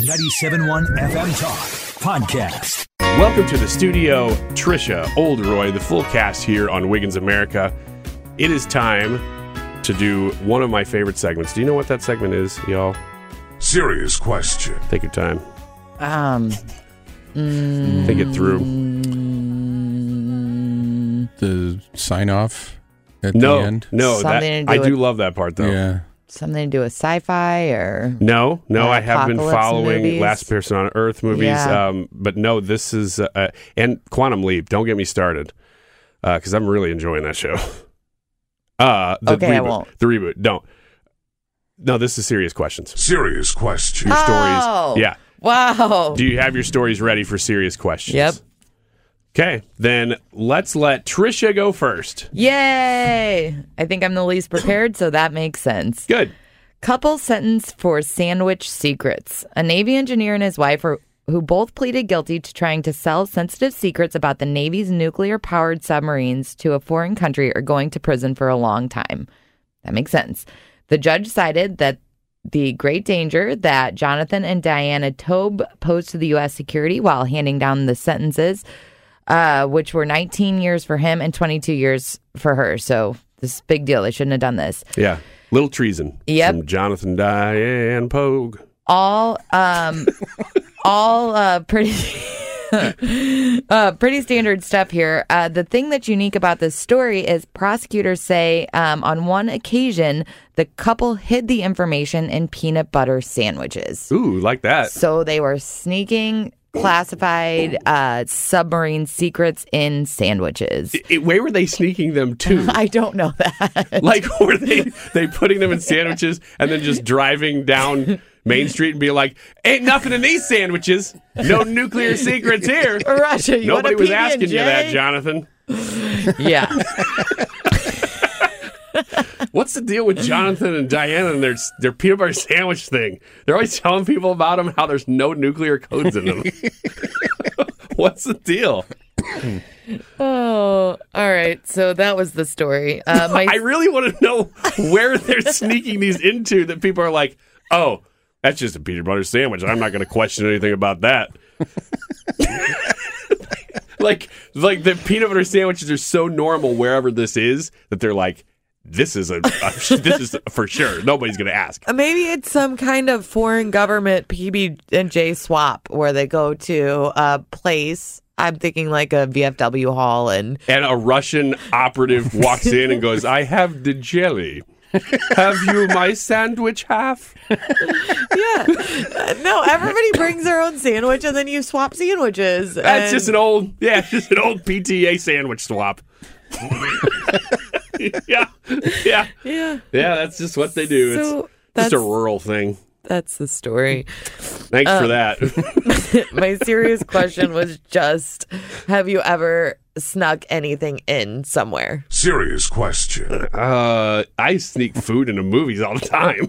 97.1 FM Talk Podcast. Welcome to the studio, Trisha, Oldroy, the full cast here on Wiggins America. It is time to do one of my favorite segments. Do you know what that segment is, y'all? Serious question. Take your time. Think it through. The sign off at the end? No, I do love that part, though. Yeah. Something to do with sci-fi or... No, I have been following movies. Last Person on Earth movies, but no, this is... and Quantum Leap, don't get me started, because I'm really enjoying that show. Reboot, I won't. The reboot, don't. No, this is Serious Questions. Serious Questions. Your stories. Yeah. Wow. Do you have your stories ready for Serious Questions? Yep. Okay, then let's let Trisha go first. Yay! I think I'm the least prepared, so that makes sense. Good. Couple sentenced for sandwich secrets. A Navy engineer and his wife who both pleaded guilty to trying to sell sensitive secrets about the Navy's nuclear-powered submarines to a foreign country are going to prison for a long time. That makes sense. The judge cited that the great danger that Jonathan and Diana Toebbe posed to the U.S. security while handing down the sentences... which were 19 years for him and 22 years for her. So this is a big deal. They shouldn't have done this. Yeah. Little treason. Yep. From Jonathan Diane Pogue. All pretty pretty standard stuff here. The thing that's unique about this story is prosecutors say on one occasion the couple hid the information in peanut butter sandwiches. Ooh, like that. So they were sneaking... classified submarine secrets in sandwiches. Where were they sneaking them to? I don't know that. Like, were they putting them in sandwiches and then just driving down Main Street and be like, ain't nothing in these sandwiches. No nuclear secrets here. Russia, you nobody was asking you that, Jonathan. Yeah. What's the deal with Jonathan and Diana and their peanut butter sandwich thing? They're always telling people about them, how there's no nuclear codes in them. What's the deal? Oh, all right. So that was the story. I really want to know where they're sneaking these into that people are like, oh, that's just a peanut butter sandwich. I'm not going to question anything about that. Like the peanut butter sandwiches are so normal wherever this is that they're like, This is for sure. Nobody's going to ask. Maybe it's some kind of foreign government PB&J swap where they go to a place. I'm thinking like a VFW hall. And a Russian operative walks in and goes, I have the jelly. Have you my sandwich half? Yeah. No, everybody brings their own sandwich and then you swap sandwiches. That's just an old PTA sandwich swap. Yeah. That's just what they do. So it's just a rural thing. That's the story. Thanks for that. My serious question was just, have you ever snuck anything in somewhere? Serious question. I sneak food into movies all the time.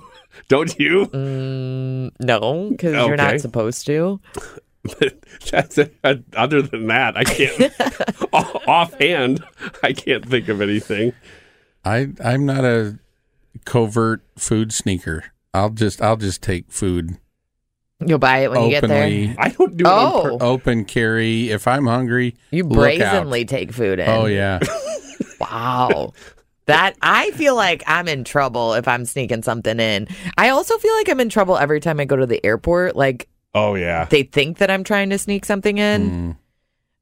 Don't you? No, because you're not supposed to. But that's it. Other than that, I can't. Offhand, I can't think of anything. I'm not a covert food sneaker. I'll just take food. You'll buy it when you get there. I don't do open carry. If I'm hungry, you brazenly take food in. Oh yeah. Wow. That I feel like I'm in trouble if I'm sneaking something in. I also feel like I'm in trouble every time I go to the airport. Like, oh yeah, they think that I'm trying to sneak something in.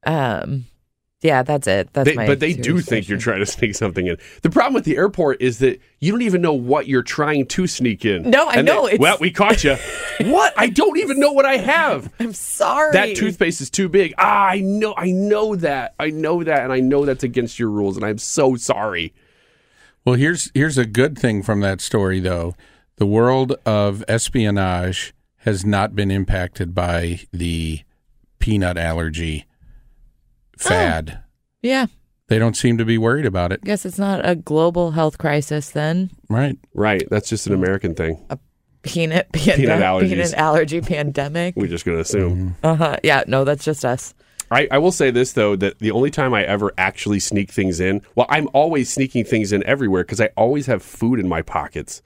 Yeah, that's it. That's but they do think you're trying to sneak something in. The problem with the airport is that you don't even know what you're trying to sneak in. No, I know. Well, we caught you. What? I don't even know what I have. I'm sorry. That toothpaste is too big. Ah, I know that. And I know that's against your rules. And I'm so sorry. Well, here's a good thing from that story, though. The world of espionage has not been impacted by the peanut allergy fad. Oh, yeah. They don't seem to be worried about it. Guess it's not a global health crisis then. Right. That's just an American thing. A peanut allergy pandemic. We're just going to assume. Yeah, no, that's just us. I will say this, though, that the only time I ever actually sneak things in, well, I'm always sneaking things in everywhere because I always have food in my pockets.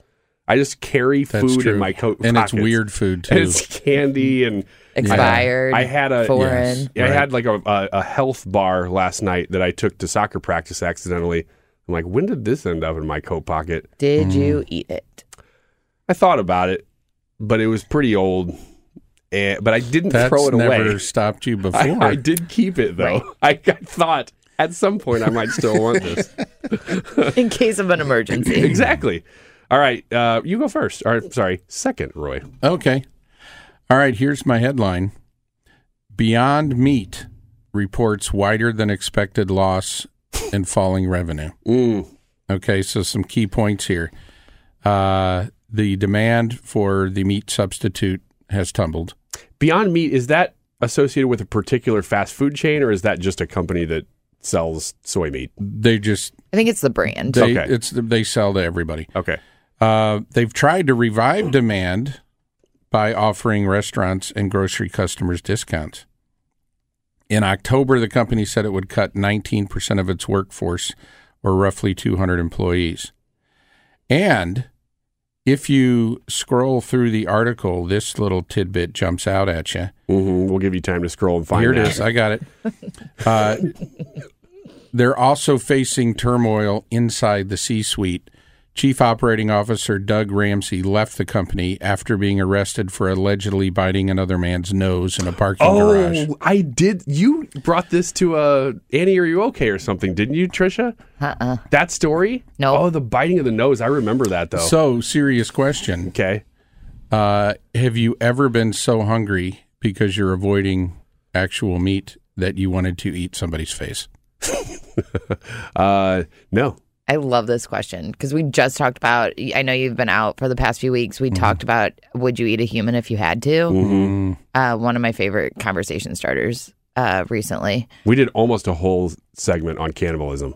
I just carry food in my coat and pockets. It's weird food too. And it's candy and expired. I had a foreign. Yes, right. I had like a health bar last night that I took to soccer practice accidentally. I'm like, when did this end up in my coat pocket? Did you eat it? I thought about it, but it was pretty old. But I didn't throw it away. That's never stopped you before. I did keep it though. Right. I thought at some point I might still want this in case of an emergency. Exactly. All right, you go first. All right, sorry, second, Roy. Okay. All right, here's my headline. Beyond Meat reports wider than expected loss and falling revenue. Okay, so some key points here. The demand for the meat substitute has tumbled. Beyond Meat, is that associated with a particular fast food chain, or is that just a company that sells soy meat? I think it's the brand. They sell to everybody. Okay. They've tried to revive demand by offering restaurants and grocery customers discounts. In October, the company said it would cut 19% of its workforce, or roughly 200 employees. And if you scroll through the article, this little tidbit jumps out at you. Mm-hmm. We'll give you time to scroll and find it. Here it is. I got it. They're also facing turmoil inside the C-suite. Chief Operating Officer Doug Ramsey left the company after being arrested for allegedly biting another man's nose in a parking garage. Oh, I did. You brought this to Annie, Are You Okay? or something, didn't you, Trisha? That story? No. Oh, the biting of the nose. I remember that, though. So, serious question. Okay. Have you ever been so hungry because you're avoiding actual meat that you wanted to eat somebody's face? No. I love this question because we just talked about, I know you've been out for the past few weeks. We talked about, would you eat a human if you had to? Mm-hmm. One of my favorite conversation starters recently. We did almost a whole segment on cannibalism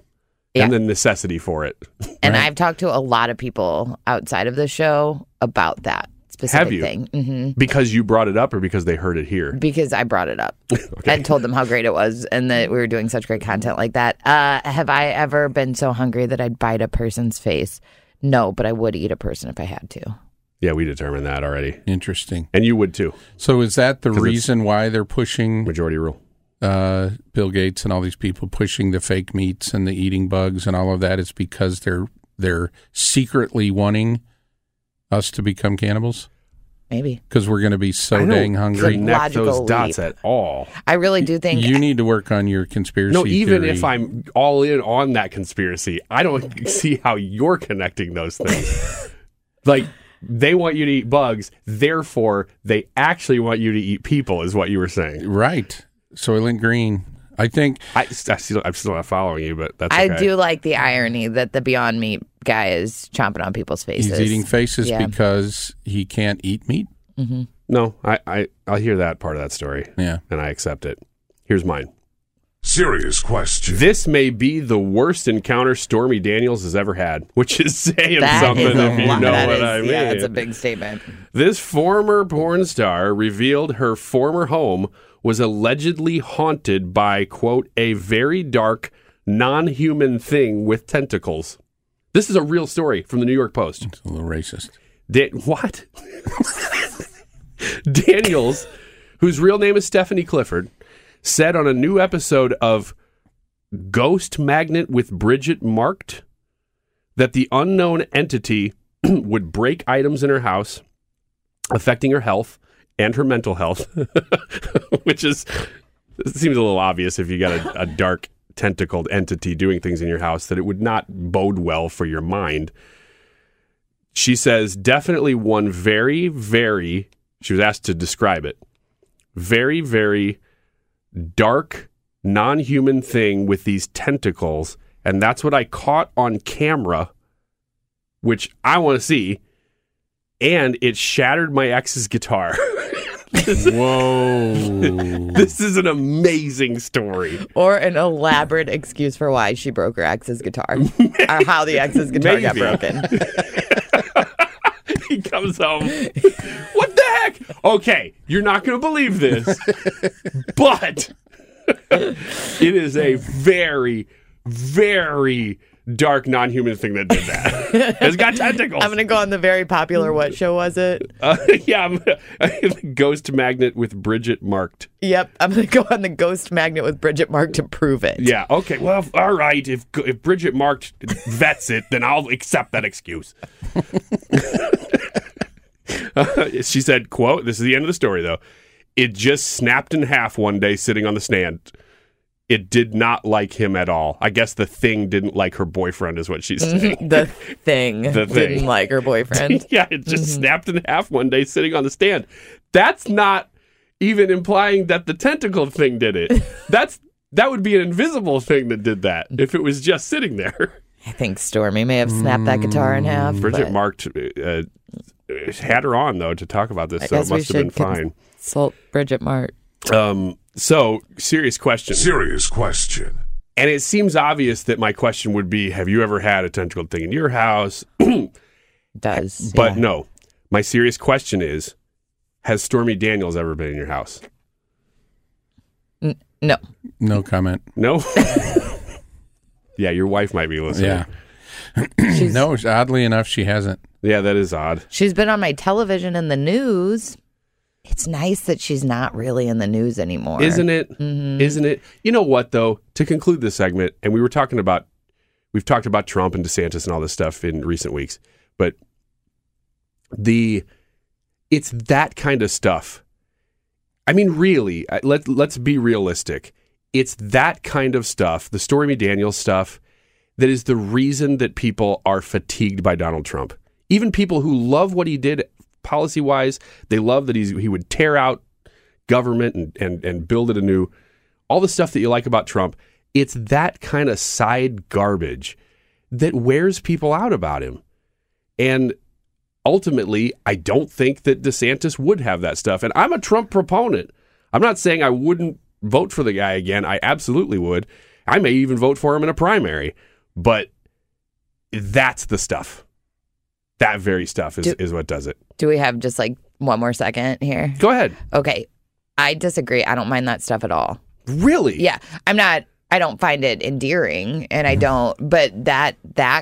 and the necessity for it. And I've talked to a lot of people outside of the show about that specific thing. Mm-hmm. Because you brought it up or because they heard it here? Because I brought it up and told them how great it was and that we were doing such great content like that. Have I ever been so hungry that I'd bite a person's face? No, but I would eat a person if I had to. Yeah, we determined that already. Interesting. And you would too. So is that the reason why they're pushing majority rule? Bill Gates and all these people pushing the fake meats and the eating bugs and all of that is because they're secretly wanting us to become cannibals? Maybe. Because we're going to be so dang hungry. Connect those dots at all. I really do think... You need to work on your conspiracy theory. No, even if I'm all in on that conspiracy, I don't see how you're connecting those things. Like, they want you to eat bugs, therefore, they actually want you to eat people, is what you were saying. Right. Soylent Green... I think... I'm still not following you, but that's okay. I do like the irony that the Beyond Meat guy is chomping on people's faces. He's eating faces because he can't eat meat? Mm-hmm. No, I'll hear that part of that story, and I accept it. Here's mine. Serious question. This may be the worst encounter Stormy Daniels has ever had, which is saying something if you know what I mean. Yeah, that's a big statement. This former porn star revealed her former home was allegedly haunted by, quote, a very dark, non-human thing with tentacles. This is a real story from the New York Post. It's a little racist. What? Daniels, whose real name is Stephanie Clifford, said on a new episode of Ghost Magnet with Bridget Marked that the unknown entity would break items in her house, affecting her health and her mental health, which is, it seems a little obvious if you got a dark tentacled entity doing things in your house, that it would not bode well for your mind. She says, definitely one very, very, she was asked to describe it, very, very dark, non-human thing with these tentacles. And that's what I caught on camera, which I want to see. And it shattered my ex's guitar. Whoa. This is an amazing story. Or an elaborate excuse for why she broke her ex's guitar. Or how the ex's guitar got broken. He comes home. What the heck? Okay, you're not going to believe this, but it is a very, very dark, non-human thing that did that. It's got tentacles. I'm going to go on the very popular, what show was it? Ghost Magnet with Bridget Marked. Yep, I'm going to go on the Ghost Magnet with Bridget Marked to prove it. Yeah, okay, well, all right, if Bridget Marked vets it, then I'll accept that excuse. She said, quote, this is the end of the story, though, it just snapped in half one day sitting on the stand. It did not like him at all. I guess the thing didn't like her boyfriend is what she's saying. The thing didn't like her boyfriend. Yeah, it just snapped in half one day sitting on the stand. That's not even implying that the tentacle thing did it. That would be an invisible thing that did that if it was just sitting there. I think Stormy may have snapped that guitar in half. Bridget Marked had her on, though, to talk about this, I so it must have been fine. Consult Bridget Marked. So, serious question. Serious question. And it seems obvious that my question would be, have you ever had a tentacled thing in your house? Does. But no. My serious question is, has Stormy Daniels ever been in your house? No. No comment. No? Yeah, your wife might be listening. Yeah. No, oddly enough, she hasn't. Yeah, that is odd. She's been on my television and the news. It's nice that she's not really in the news anymore. Isn't it? Mm-hmm. Isn't it? You know what, though? To conclude this segment, and we've talked about Trump and DeSantis and all this stuff in recent weeks, but it's that kind of stuff. I mean, really, let's be realistic. It's that kind of stuff, the Stormy Daniels stuff, that is the reason that people are fatigued by Donald Trump. Even people who love what he did policy-wise, they love that he would tear out government and build it anew. All the stuff that you like about Trump, it's that kind of side garbage that wears people out about him. And ultimately, I don't think that DeSantis would have that stuff. And I'm a Trump proponent. I'm not saying I wouldn't vote for the guy again. I absolutely would. I may even vote for him in a primary. But that's the stuff. That very stuff is what does it. Do we have just like one more second here? Go ahead. Okay. I disagree. I don't mind that stuff at all. Really? Yeah. I don't find it endearing and I don't, but that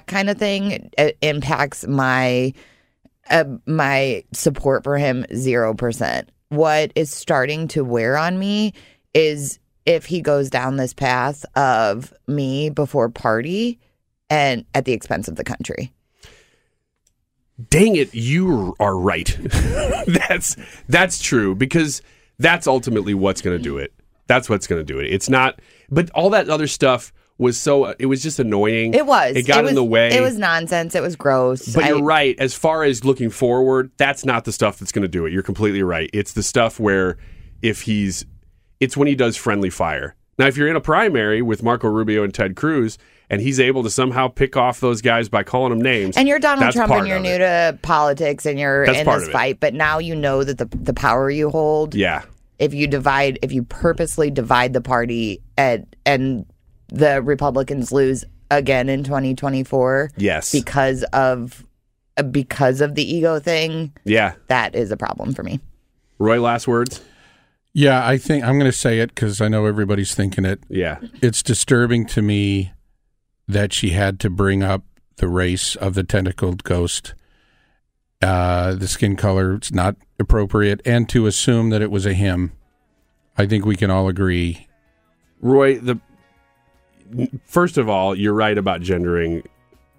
kind of thing impacts my support for him 0%. What is starting to wear on me is if he goes down this path of me before party and at the expense of the country. Dang it, you are right. That's true, because that's ultimately what's going to do it. That's what's going to do it. It's not, but all that other stuff was it was just annoying. It was. It got in the way. It was nonsense. It was gross. But you're right. As far as looking forward, that's not the stuff that's going to do it. You're completely right. It's the stuff where it's when he does friendly fire. Now, if you're in a primary with Marco Rubio and Ted Cruz, and he's able to somehow pick off those guys by calling them names. And you're Donald Trump and you're new to politics and you're in this fight. But now you know that the power you hold. Yeah. If you purposely divide the party and the Republicans lose again in 2024. Yes. Because of the ego thing. Yeah. That is a problem for me. Roy, last words. Yeah, I think I'm going to say it because I know everybody's thinking it. Yeah. It's disturbing to me that she had to bring up the race of the tentacled ghost. The skin color, it's not appropriate. And to assume that it was a him. I think we can all agree. Roy, first of all, you're right about gendering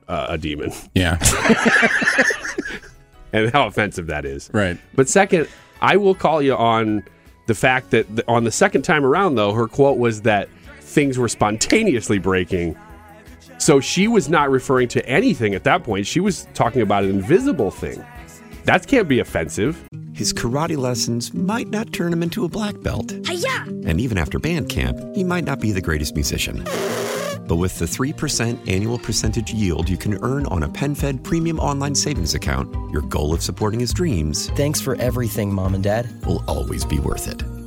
a demon. Yeah. And how offensive that is. Right. But second, I will call you on the fact that on the second time around, though, her quote was that things were spontaneously breaking. So she was not referring to anything at that point. She was talking about an invisible thing. That can't be offensive. His karate lessons might not turn him into a black belt. Hi-ya! And even after band camp, he might not be the greatest musician. But with the 3% annual percentage yield you can earn on a PenFed premium online savings account, your goal of supporting his dreams... Thanks for everything, Mom and Dad. ...will always be worth it.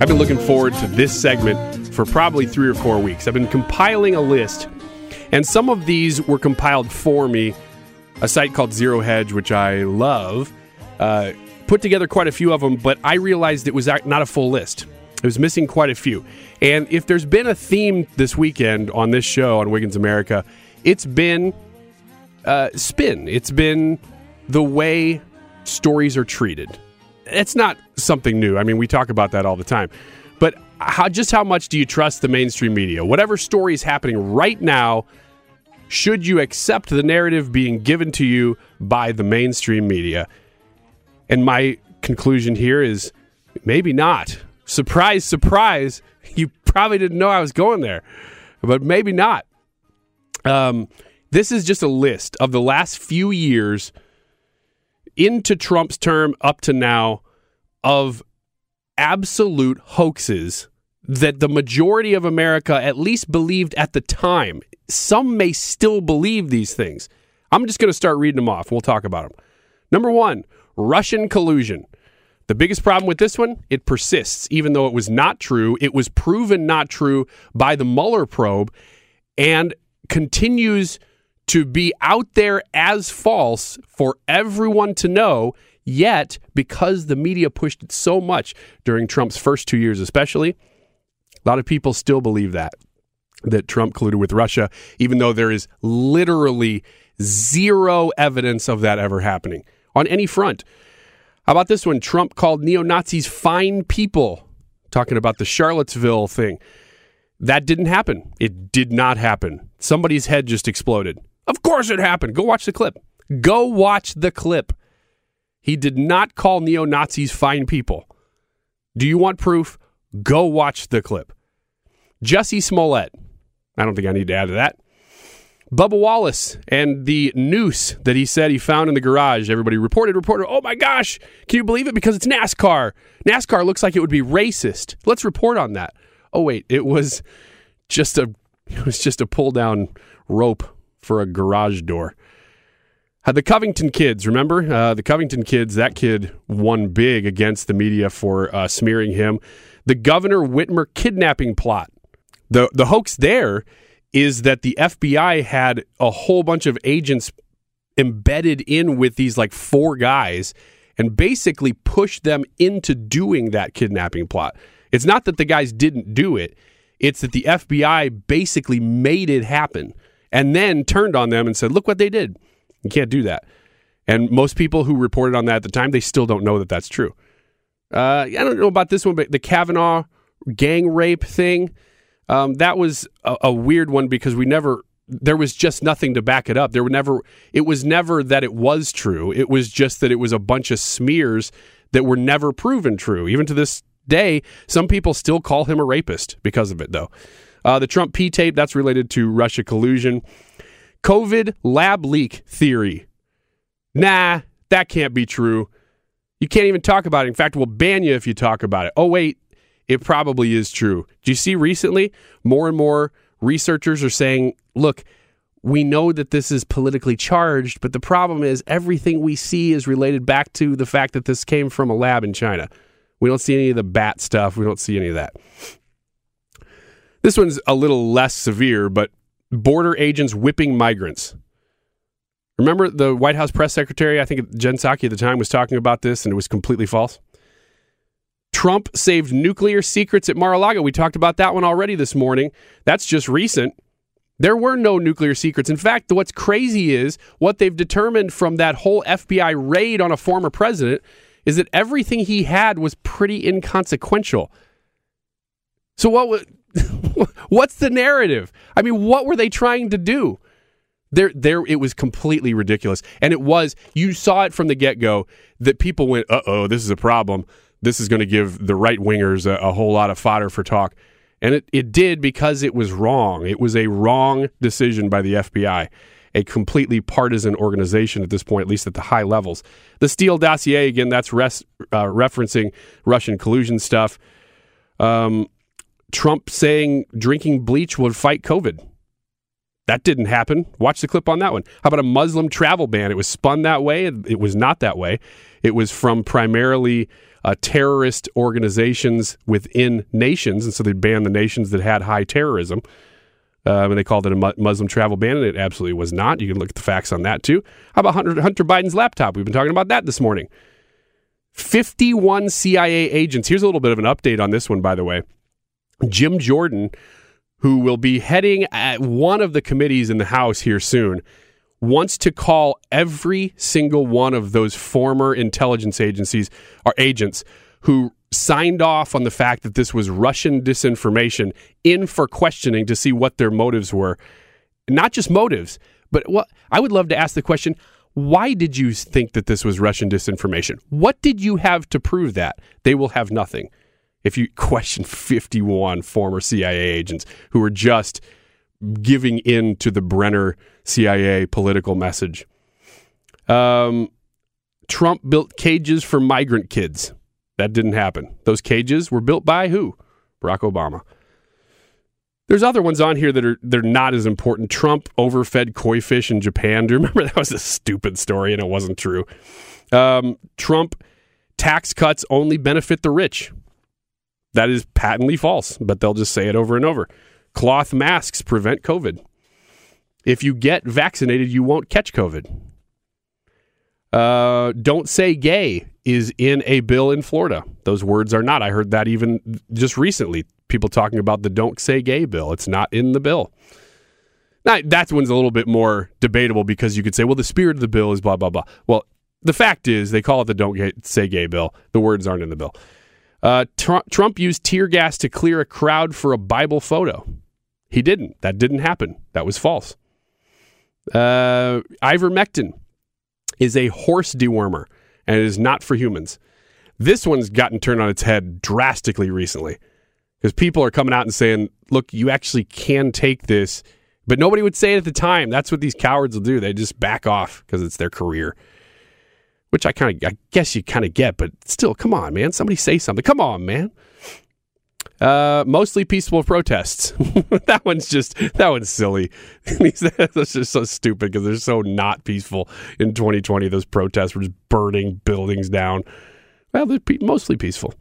I've been looking forward to this segment for probably 3 or 4 weeks. I've been compiling a list, and some of these were compiled for me. A site called Zero Hedge, which I love, put together quite a few of them, but I realized it was not a full list. It was missing quite a few. And if there's been a theme this weekend on this show on Wiggins America, it's been spin. It's been the way stories are treated. It's not something new. I mean, we talk about that all the time. But how much do you trust the mainstream media? Whatever story is happening right now, should you accept the narrative being given to you by the mainstream media? And my conclusion here is maybe not. Surprise, surprise. You probably didn't know I was going there. But maybe not. This is just a list of the last few years into Trump's term up to now of absolute hoaxes that the majority of America at least believed at the time. Some may still believe these things. I'm just going to start reading them off. We'll talk about them. Number one, Russian collusion. The biggest problem with this one, it persists. Even though it was not true, it was proven not true by the Mueller probe and continues to be out there as false for everyone to know, yet because the media pushed it so much during Trump's first 2 years especially, a lot of people still believe that Trump colluded with Russia, even though there is literally zero evidence of that ever happening on any front. How about this one? Trump called neo-Nazis fine people, talking about the Charlottesville thing. That didn't happen. It did not happen. Somebody's head just exploded. Of course it happened. Go watch the clip. Go watch the clip. He did not call neo-Nazis fine people. Do you want proof? Go watch the clip. Jussie Smollett. I don't think I need to add to that. Bubba Wallace and the noose that he said he found in the garage. Everybody reported. Oh my gosh. Can you believe it? Because it's NASCAR. NASCAR looks like it would be racist. Let's report on that. Oh wait, it was just a pull down rope for a garage door. Had the Covington kids, remember? The Covington kids, that kid won big against the media for smearing him. The Governor Whitmer kidnapping plot. The hoax there is that the FBI had a whole bunch of agents embedded in with these like four guys and basically pushed them into doing that kidnapping plot. It's not that the guys didn't do it. It's that the FBI basically made it happen and then turned on them and said, look what they did. You can't do that. And most people who reported on that at the time, they still don't know that that's true. I don't know about this one, but the Kavanaugh gang rape thing, that was a weird one because we never there was just nothing to back it up. It was never that it was true. It was just that it was a bunch of smears that were never proven true. Even to this day, some people still call him a rapist because of it, though. The Trump P-tape, that's related to Russia collusion. COVID lab leak theory. Nah, that can't be true. You can't even talk about it. In fact, we'll ban you if you talk about it. Oh, wait, it probably is true. Do you see recently more and more researchers are saying, look, we know that this is politically charged, but the problem is everything we see is related back to the fact that this came from a lab in China. We don't see any of the bat stuff. We don't see any of that. This one's a little less severe, but border agents whipping migrants. Remember the White House press secretary, I think Jen Psaki at the time, was talking about this, and it was completely false. Trump saved nuclear secrets at Mar-a-Lago. We talked about that one already this morning. That's just recent. There were no nuclear secrets. In fact, what's crazy is what they've determined from that whole FBI raid on a former president is that everything he had was pretty inconsequential. So what's the narrative? I mean, what were they trying to do? It was completely ridiculous. And you saw it from the get-go that people went, uh-oh, this is a problem. This is going to give the right-wingers a whole lot of fodder for talk. And it did, because it was wrong. It was a wrong decision by the FBI, a completely partisan organization at this point, at least at the high levels. The Steele dossier, again, that's referencing Russian collusion stuff. Trump saying drinking bleach would fight COVID. That didn't happen. Watch the clip on that one. How about a Muslim travel ban? It was spun that way. It was not that way. It was from primarily terrorist organizations within nations, and so they banned the nations that had high terrorism. And they called it a Muslim travel ban, and it absolutely was not. You can look at the facts on that, too. How about Hunter Biden's laptop? We've been talking about that this morning. 51 CIA agents. Here's a little bit of an update on this one, by the way. Jim Jordan, who will be heading at one of the committees in the House here soon, wants to call every single one of those former intelligence agencies or agents who signed off on the fact that this was Russian disinformation in for questioning to see what their motives were. Not just motives, but I would love to ask the question, why did you think that this was Russian disinformation? What did you have to prove that? They will have nothing. If you question 51 former CIA agents who were just giving in to the Brenner CIA political message. Trump built cages for migrant kids. That didn't happen. Those cages were built by who? Barack Obama. There's other ones on here they're not as important. Trump overfed koi fish in Japan. Do you remember that was a stupid story and it wasn't true? Trump tax cuts only benefit the rich. That is patently false, but they'll just say it over and over. Cloth masks prevent COVID. If you get vaccinated, you won't catch COVID. Don't say gay is in a bill in Florida. Those words are not. I heard that even just recently. People talking about the Don't Say Gay bill. It's not in the bill. Now, that one's a little bit more debatable because you could say, well, the spirit of the bill is blah, blah, blah. Well, the fact is they call it the Don't Say Gay bill. The words aren't in the bill. Trump used tear gas to clear a crowd for a Bible photo. He didn't. That didn't happen. That was false. Ivermectin is a horse dewormer, and it is not for humans. This one's gotten turned on its head drastically recently because people are coming out and saying, look, you actually can take this, but nobody would say it at the time. That's what these cowards will do. They just back off because it's their career. Which I guess you kind of get, but still, come on, man. Somebody say something. Come on, man. Mostly peaceful protests. That one's silly. That's just so stupid because they're so not peaceful. In 2020, those protests were just burning buildings down. Well, they're mostly peaceful.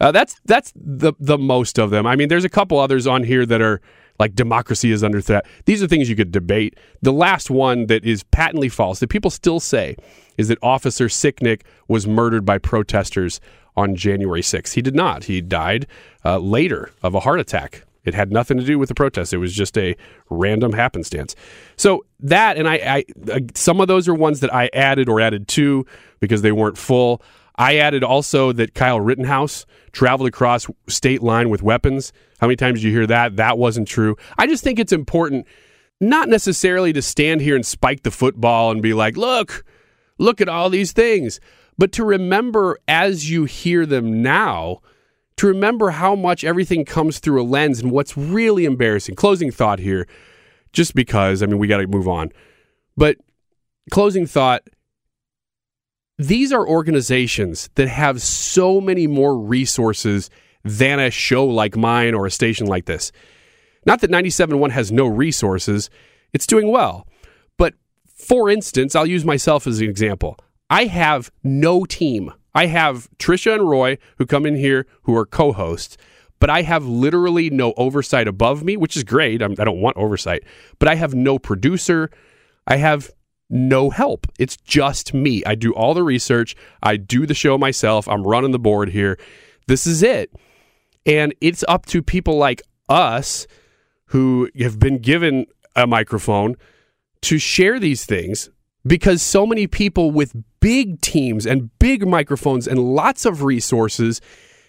That's the most of them. I mean, there's a couple others on here that are like democracy is under threat. These are things you could debate. The last one that is patently false that people still say is that Officer Sicknick was murdered by protesters on January 6th. He did not. He died later of a heart attack. It had nothing to do with the protest. It was just a random happenstance. So that, and I some of those are ones that I added or added to because they weren't full. I added also that Kyle Rittenhouse traveled across state line with weapons. How many times did you hear that? That wasn't true. I just think it's important not necessarily to stand here and spike the football and be like, look at all these things, but to remember as you hear them now, to remember how much everything comes through a lens and what's really embarrassing. Closing thought here, just because, I mean, we got to move on. But closing thought, these are organizations that have so many more resources than a show like mine or a station like this. Not that 97.1 has no resources. It's doing well. But for instance, I'll use myself as an example. I have no team. I have Trisha and Roy who come in here who are co-hosts, but I have literally no oversight above me, which is great. I don't want oversight, but I have no producer. I have no help. It's just me. I do all the research. I do the show myself. I'm running the board here. This is it. And it's up to people like us who have been given a microphone to share these things, because so many people with big teams and big microphones and lots of resources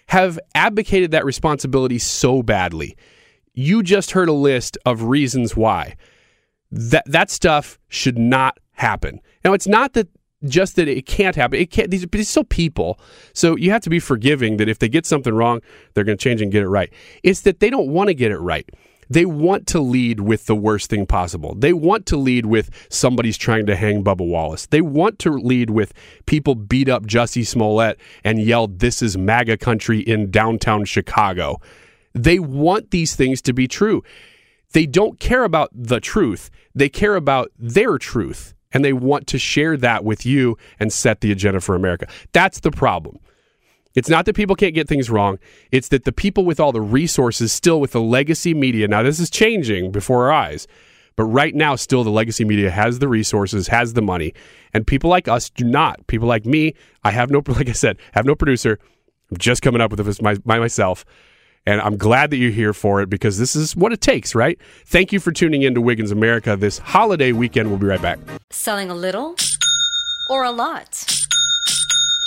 have abdicated that responsibility so badly. You just heard a list of reasons why. That stuff should not happen. Now, it's not that just that it can't happen. It can't. These are still people. So you have to be forgiving that if they get something wrong, they're going to change and get it right. It's that they don't want to get it right. They want to lead with the worst thing possible. They want to lead with somebody's trying to hang Bubba Wallace. They want to lead with people beat up Jussie Smollett and yelled, "This is MAGA country" in downtown Chicago. They want these things to be true. They don't care about the truth. They care about their truth, and they want to share that with you and set the agenda for America. That's the problem. It's not that people can't get things wrong. It's that the people with all the resources, still with the legacy media, now this is changing before our eyes, but right now still the legacy media has the resources, has the money, and people like us do not. People like me, I have no, like I said, have no producer. I'm just coming up with this by myself, and I'm glad that you're here for it, because this is what it takes, right? Thank you for tuning in to Wiggins America this holiday weekend. We'll be right back. Selling a little or a lot?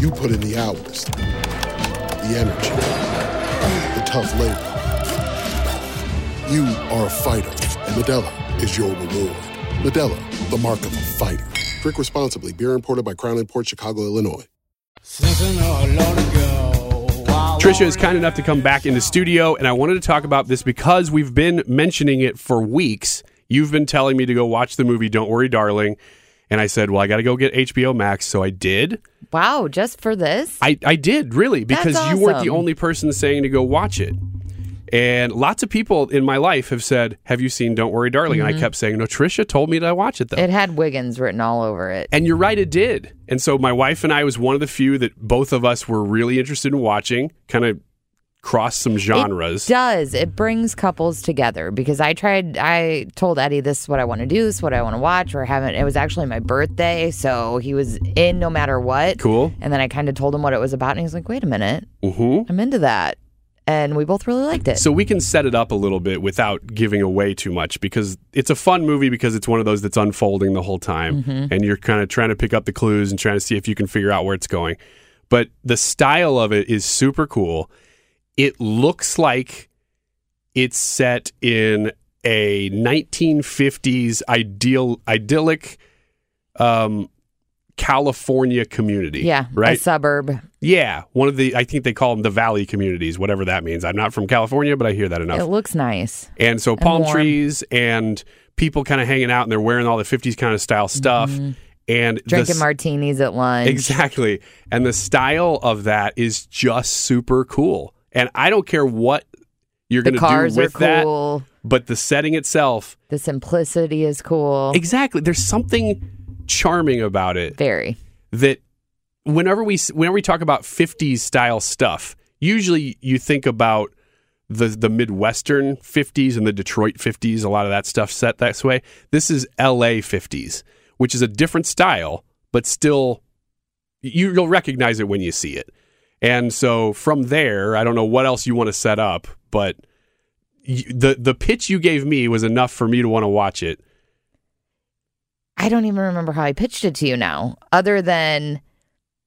You put in the hours, the energy, the tough labor. You are a fighter, and Modelo is your reward. Modelo, the mark of a fighter. Drink responsibly. Beer imported by Crown Imports, Chicago, Illinois. Trisha is kind enough to come back in the studio, and I wanted to talk about this because we've been mentioning it for weeks. You've been telling me to go watch the movie Don't Worry Darling, and I said, well, I got to go get HBO Max, so I did. Wow, just for this? I did, really, because awesome. You weren't the only person saying to go watch it. And lots of people in my life have said, have you seen Don't Worry Darling? Mm-hmm. And I kept saying, no, Trisha told me to watch it, though. It had Wiggins written all over it. And you're right, it did. And so my wife and I was one of the few that both of us were really interested in watching, kind of cross some genres. It does. It brings couples together because I told Eddie, this is what I want to do, this is what I want to watch. Or haven't. It was actually my birthday, so he was in no matter what. Cool. And then I kind of told him what it was about, and he was like, wait a minute, I'm into that. And we both really liked it. So we can set it up a little bit without giving away too much because it's a fun movie because it's one of those that's unfolding the whole time. Mm-hmm. And you're kind of trying to pick up the clues and trying to see if you can figure out where it's going. But the style of it is super cool. It looks like it's set in a 1950s idyllic California community. Yeah, right? A suburb. Yeah, one of I think they call them the valley communities, whatever that means. I'm not from California, but I hear that enough. It looks nice. And so palm trees and people kind of hanging out, and they're wearing all the 50s kind of style stuff. Mm-hmm. And drinking martinis at lunch. Exactly. And the style of that is just super cool. And I don't care what you're going to do with that. Cool. But the setting itself. The simplicity is cool. Exactly. There's something charming about it. Very. That whenever we talk about 50s style stuff, usually you think about the Midwestern 50s and the Detroit 50s, a lot of that stuff set that way. This is LA 50s, which is a different style, but still you'll recognize it when you see it. And so from there, I don't know what else you want to set up, but the pitch you gave me was enough for me to want to watch it. I don't even remember how I pitched it to you now, other than,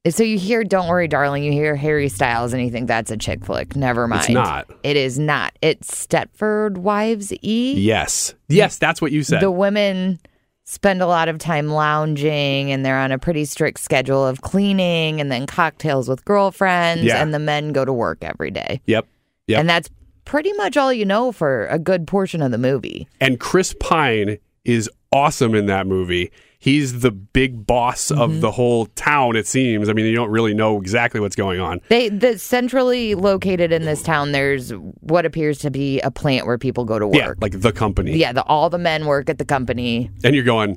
so you hear Don't Worry Darling, you hear Harry Styles, and you think that's a chick flick. Never mind. It's not. It is not. It's Stepford Wives-y. Yes. Yes, that's what you said. The women spend a lot of time lounging, and they're on a pretty strict schedule of cleaning, and then cocktails with girlfriends, and the men go to work every day. Yep. And that's pretty much all you know for a good portion of the movie. And Chris Pine is awesome in that movie. He's the big boss of the whole town, it seems. I mean, you don't really know exactly what's going on. They're centrally located in this town. There's what appears to be a plant where people go to work. Yeah, like the company. Yeah, all the men work at the company. And you're going,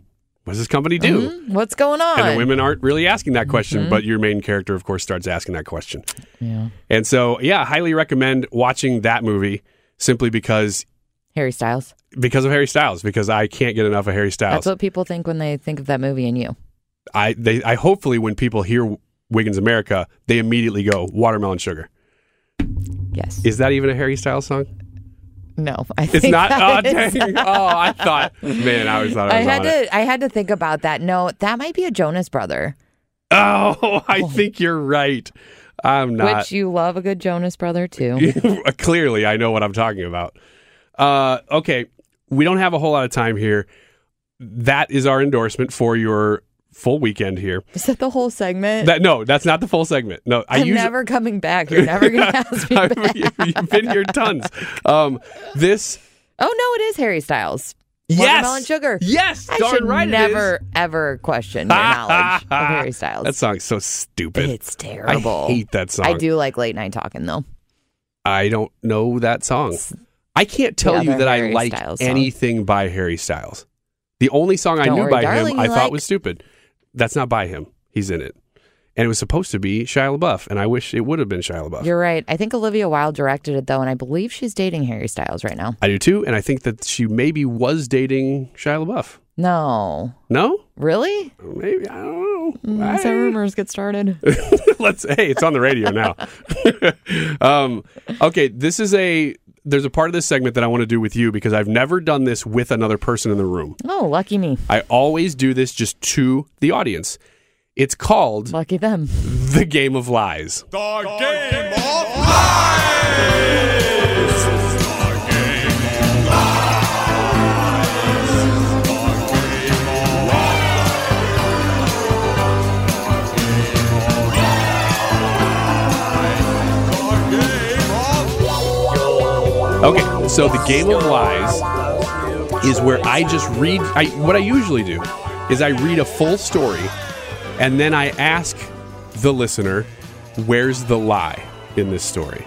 what does this company do? Mm-hmm. What's going on? And the women aren't really asking that question, but your main character, of course, starts asking that question. Yeah. And so, highly recommend watching that movie simply because Harry Styles. Because of Harry Styles, because I can't get enough of Harry Styles. That's what people think when they think of that movie and you. I hopefully when people hear Wiggins America, they immediately go, Watermelon Sugar. Yes. Is that even a Harry Styles song? No, I think it's not. Dang. I had to think about that. No, that might be a Jonas Brother. Oh, I think you're right. I'm not. Which you love a good Jonas Brother too. Clearly, I know what I'm talking about. Okay. We don't have a whole lot of time here. That is our endorsement for your full weekend here. Is that the whole segment? No, that's not the full segment. No, I'm never coming back. You're never going to ask me back. You've been here tons. Oh, no, it is Harry Styles. Yes. Watermelon Sugar. Yes. Darn right it is. I should never, ever question your knowledge of Harry Styles. That song's so stupid. It's terrible. I hate that song. I do like late night talking, though. I don't know that song. I can't tell you that Harry I liked Styles anything by Harry Styles. The only song Don't I knew worry, by darling, him I thought was stupid. That's not by him. He's in it. And it was supposed to be Shia LaBeouf, and I wish it would have been Shia LaBeouf. You're right. I think Olivia Wilde directed it, though, and I believe she's dating Harry Styles right now. I do, too, and I think that she maybe was dating Shia LaBeouf. No. No? Really? Maybe. I don't know. That's how rumors get started. Hey, it's on the radio now. Okay, this is there's a part of this segment that I want to do with you because I've never done this with another person in the room. Oh, lucky me. I always do this just to the audience. It's called Lucky Them. The Game of Lies. The Game of Lies! The Game of Lies! The Game of Lies! The Game of Lies! Okay, so the Game of Lies is where I just read... what I usually do is I read a full story... and then I ask the listener, where's the lie in this story?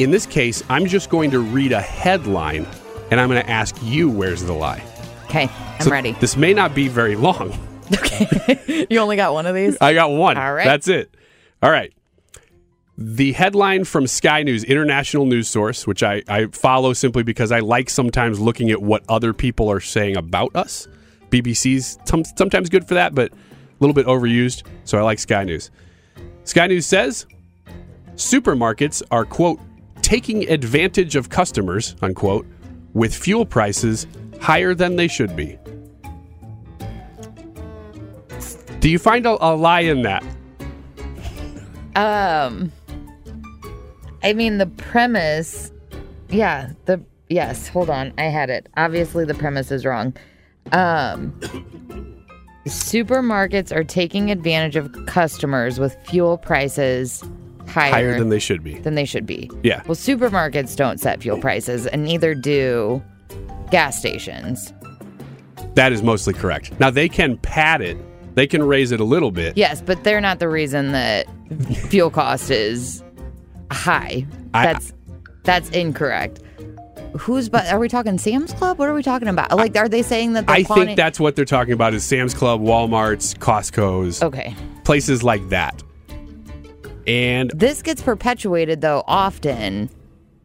In this case, I'm just going to read a headline, and I'm going to ask you, where's the lie? Okay, I'm ready. This may not be very long. Okay. You only got one of these? I got one. All right. That's it. All right. The headline from Sky News, international news source, which I follow simply because I like sometimes looking at what other people are saying about us. BBC's sometimes good for that, but... a little bit overused, so I like Sky News. Sky News says, supermarkets are, quote, taking advantage of customers, unquote, with fuel prices higher than they should be. Do you find a lie in that? I mean, the premise, yes, hold on, I had it. Obviously, the premise is wrong. Supermarkets are taking advantage of customers with fuel prices higher than they should be. Yeah. Well, supermarkets don't set fuel prices, and neither do gas stations. That is mostly correct. Now, they can pad it. They can raise it a little bit. Yes, but they're not the reason that fuel cost is high. That's incorrect. Are we talking Sam's Club? What are we talking about? Like, are they saying that? I think that's what they're talking about is Sam's Club, Walmart's, Costco's. Okay. Places like that. And this gets perpetuated, though, often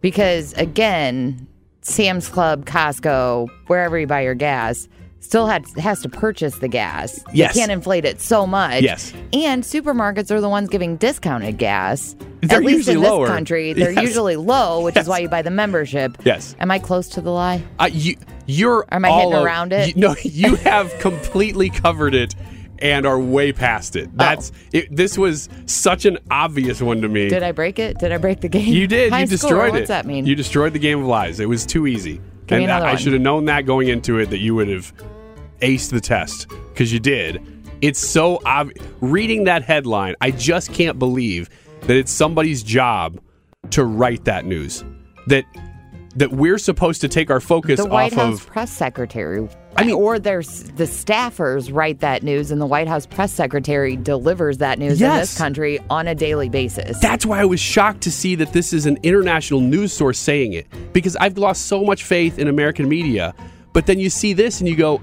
because, again, Sam's Club, Costco, wherever you buy your gas, still has to purchase the gas. Yes. They can't inflate it so much. Yes. And supermarkets are the ones giving discounted gas. They're at least in this lower. Country, they're yes. usually low, which yes. is why you buy the membership. Yes. Am I close to the lie? Am I hitting around it? No, you have completely covered it and are way past it. This was such an obvious one to me. Did I break it? Did I break the game? You did. High you destroyed it. What's that mean? You destroyed the Game of Lies. It was too easy. Give and I should have known that going into it that you would have aced the test because you did. It's so obvious. Reading that headline, I just can't believe that it's somebody's job to write that news. That we're supposed to take our focus off of... the White House press secretary. I mean, or the staffers write that news and the White House press secretary delivers that news yes. in this country on a daily basis. That's why I was shocked to see that this is an international news source saying it. Because I've lost so much faith in American media. But then you see this and you go,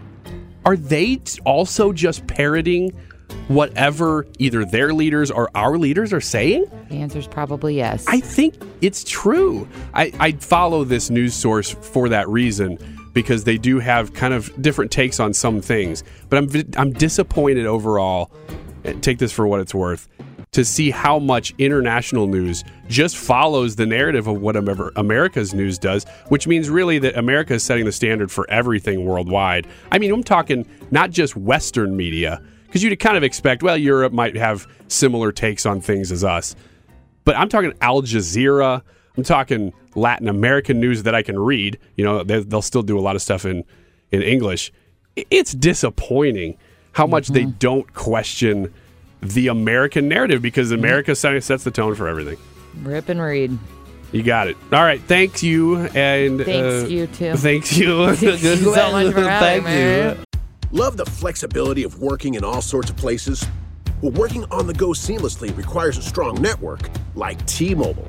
are they also just parroting... whatever either their leaders or our leaders are saying? The answer is probably yes. I think it's true. I follow this news source for that reason because they do have kind of different takes on some things. But I'm disappointed overall, take this for what it's worth, to see how much international news just follows the narrative of what America's news does, which means really that America is setting the standard for everything worldwide. I mean, I'm talking not just Western media, because you'd kind of expect, well, Europe might have similar takes on things as us. But I'm talking Al Jazeera. I'm talking Latin American news that I can read. You know, they'll still do a lot of stuff in English. It's disappointing how much they don't question the American narrative because America sets the tone for everything. Rip and read. You got it. All right. Thanks you. And thanks you, too. Thanks you. Thank you so much for having me. Love the flexibility of working in all sorts of places? Well, working on the go seamlessly requires a strong network like T-Mobile.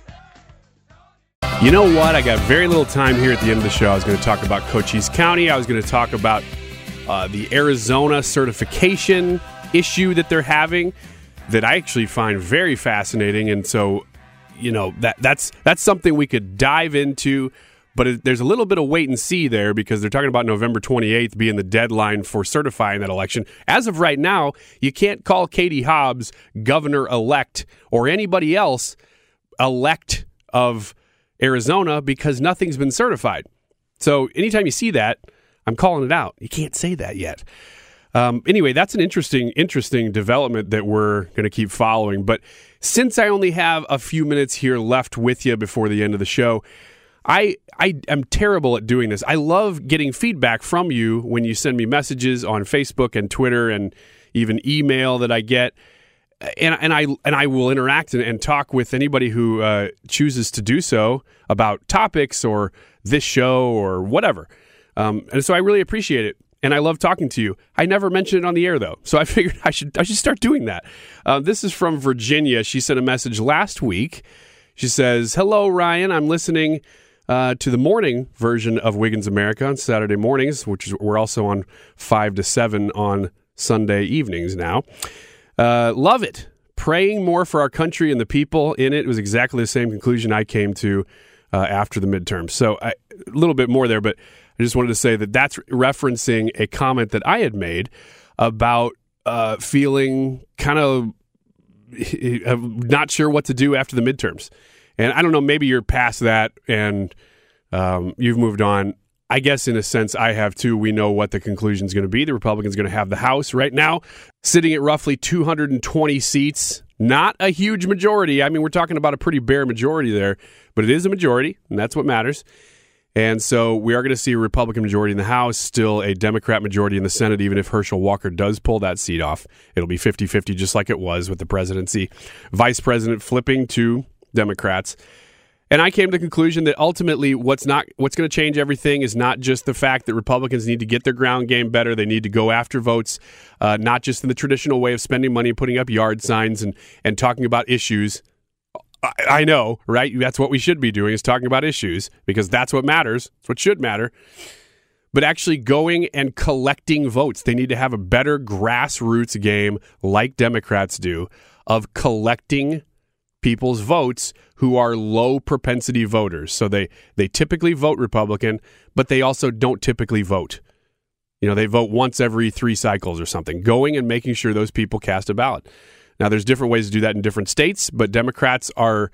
You know what? I got very little time here at the end of the show. I was going to talk about Cochise County. I was going to talk about the Arizona certification issue that they're having that I actually find very fascinating. And so, you know, that's something we could dive into. But there's a little bit of wait and see there because they're talking about November 28th being the deadline for certifying that election. As of right now, you can't call Katie Hobbs governor-elect or anybody else elect of Arizona because nothing's been certified. So anytime you see that, I'm calling it out. You can't say that yet. Anyway, that's an interesting development that we're going to keep following. But since I only have a few minutes here left with you before the end of the show, I am terrible at doing this. I love getting feedback from you when you send me messages on Facebook and Twitter and even email that I get. And I will interact and talk with anybody who chooses to do so about topics or this show or whatever. And so I really appreciate it. And I love talking to you. I never mention it on the air, though. So I figured I should start doing that. This is from Virginia. She sent a message last week. She says, "Hello, Ryan. I'm listening to the morning version of Wiggins America on Saturday mornings, which is, we're also on 5 to 7 on Sunday evenings now. Love it. Praying more for our country and the people in it was exactly the same conclusion I came to after the midterm." So a little bit more there, but I just wanted to say that that's referencing a comment that I had made about feeling kind of not sure what to do after the midterms. And I don't know, maybe you're past that and you've moved on. I guess in a sense I have too. We know what the conclusion is going to be. The Republicans are going to have the House right now, sitting at roughly 220 seats. Not a huge majority. I mean, we're talking about a pretty bare majority there, but it is a majority, and that's what matters. And so we are going to see a Republican majority in the House, still a Democrat majority in the Senate, even if Herschel Walker does pull that seat off. It'll be 50-50 just like it was with the presidency. Vice President flipping to Democrats. And I came to the conclusion that ultimately what's going to change everything is not just the fact that Republicans need to get their ground game better. They need to go after votes, not just in the traditional way of spending money and putting up yard signs and talking about issues. I know, right? That's what we should be doing, is talking about issues, because that's what matters. It's what should matter. But actually going and collecting votes. They need to have a better grassroots game like Democrats do of collecting votes. People's votes who are low propensity voters. So they typically vote Republican, but they also don't typically vote. You know, they vote once every 3 cycles or something, going and making sure those people cast a ballot. Now, there's different ways to do that in different states, but Democrats are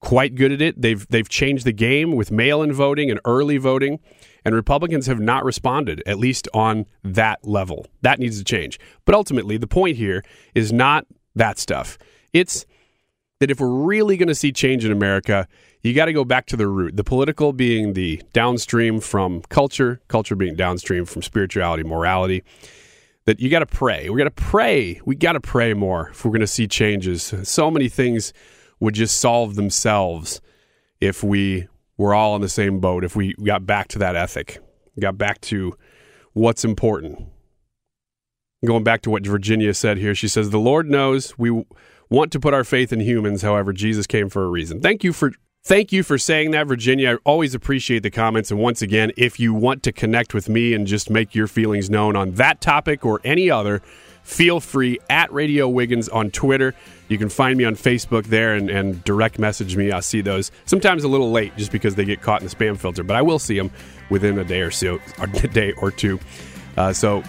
quite good at it. They've changed the game with mail-in voting and early voting, and Republicans have not responded, at least on that level. That needs to change. But ultimately, the point here is not that stuff. It's that if we're really going to see change in America, you got to go back to the root. The political being the downstream from culture, culture being downstream from spirituality, morality, that you got to pray. We got to pray. We got to pray more if we're going to see changes. So many things would just solve themselves if we were all on the same boat, if we got back to that ethic, got back to what's important. Going back to what Virginia said here, she says, "The Lord knows we want to put our faith in humans. However, Jesus came for a reason." Thank you for saying that, Virginia. I always appreciate the comments. And once again, if you want to connect with me and just make your feelings known on that topic or any other, feel free at Radio Wiggins on Twitter. You can find me on Facebook there and direct message me. I'll see those sometimes a little late just because they get caught in the spam filter, but I will see them within a day or two. So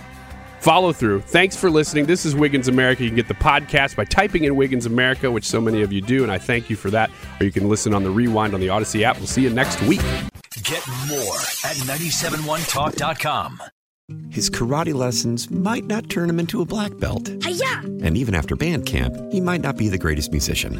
follow through. Thanks for listening. This is Wiggins America. You can get the podcast by typing in Wiggins America, which so many of you do, and I thank you for that. Or you can listen on the Rewind on the Odyssey app. We'll see you next week. Get more at 971talk.com. His karate lessons might not turn him into a black belt. Hi-ya! And even after band camp, he might not be the greatest musician.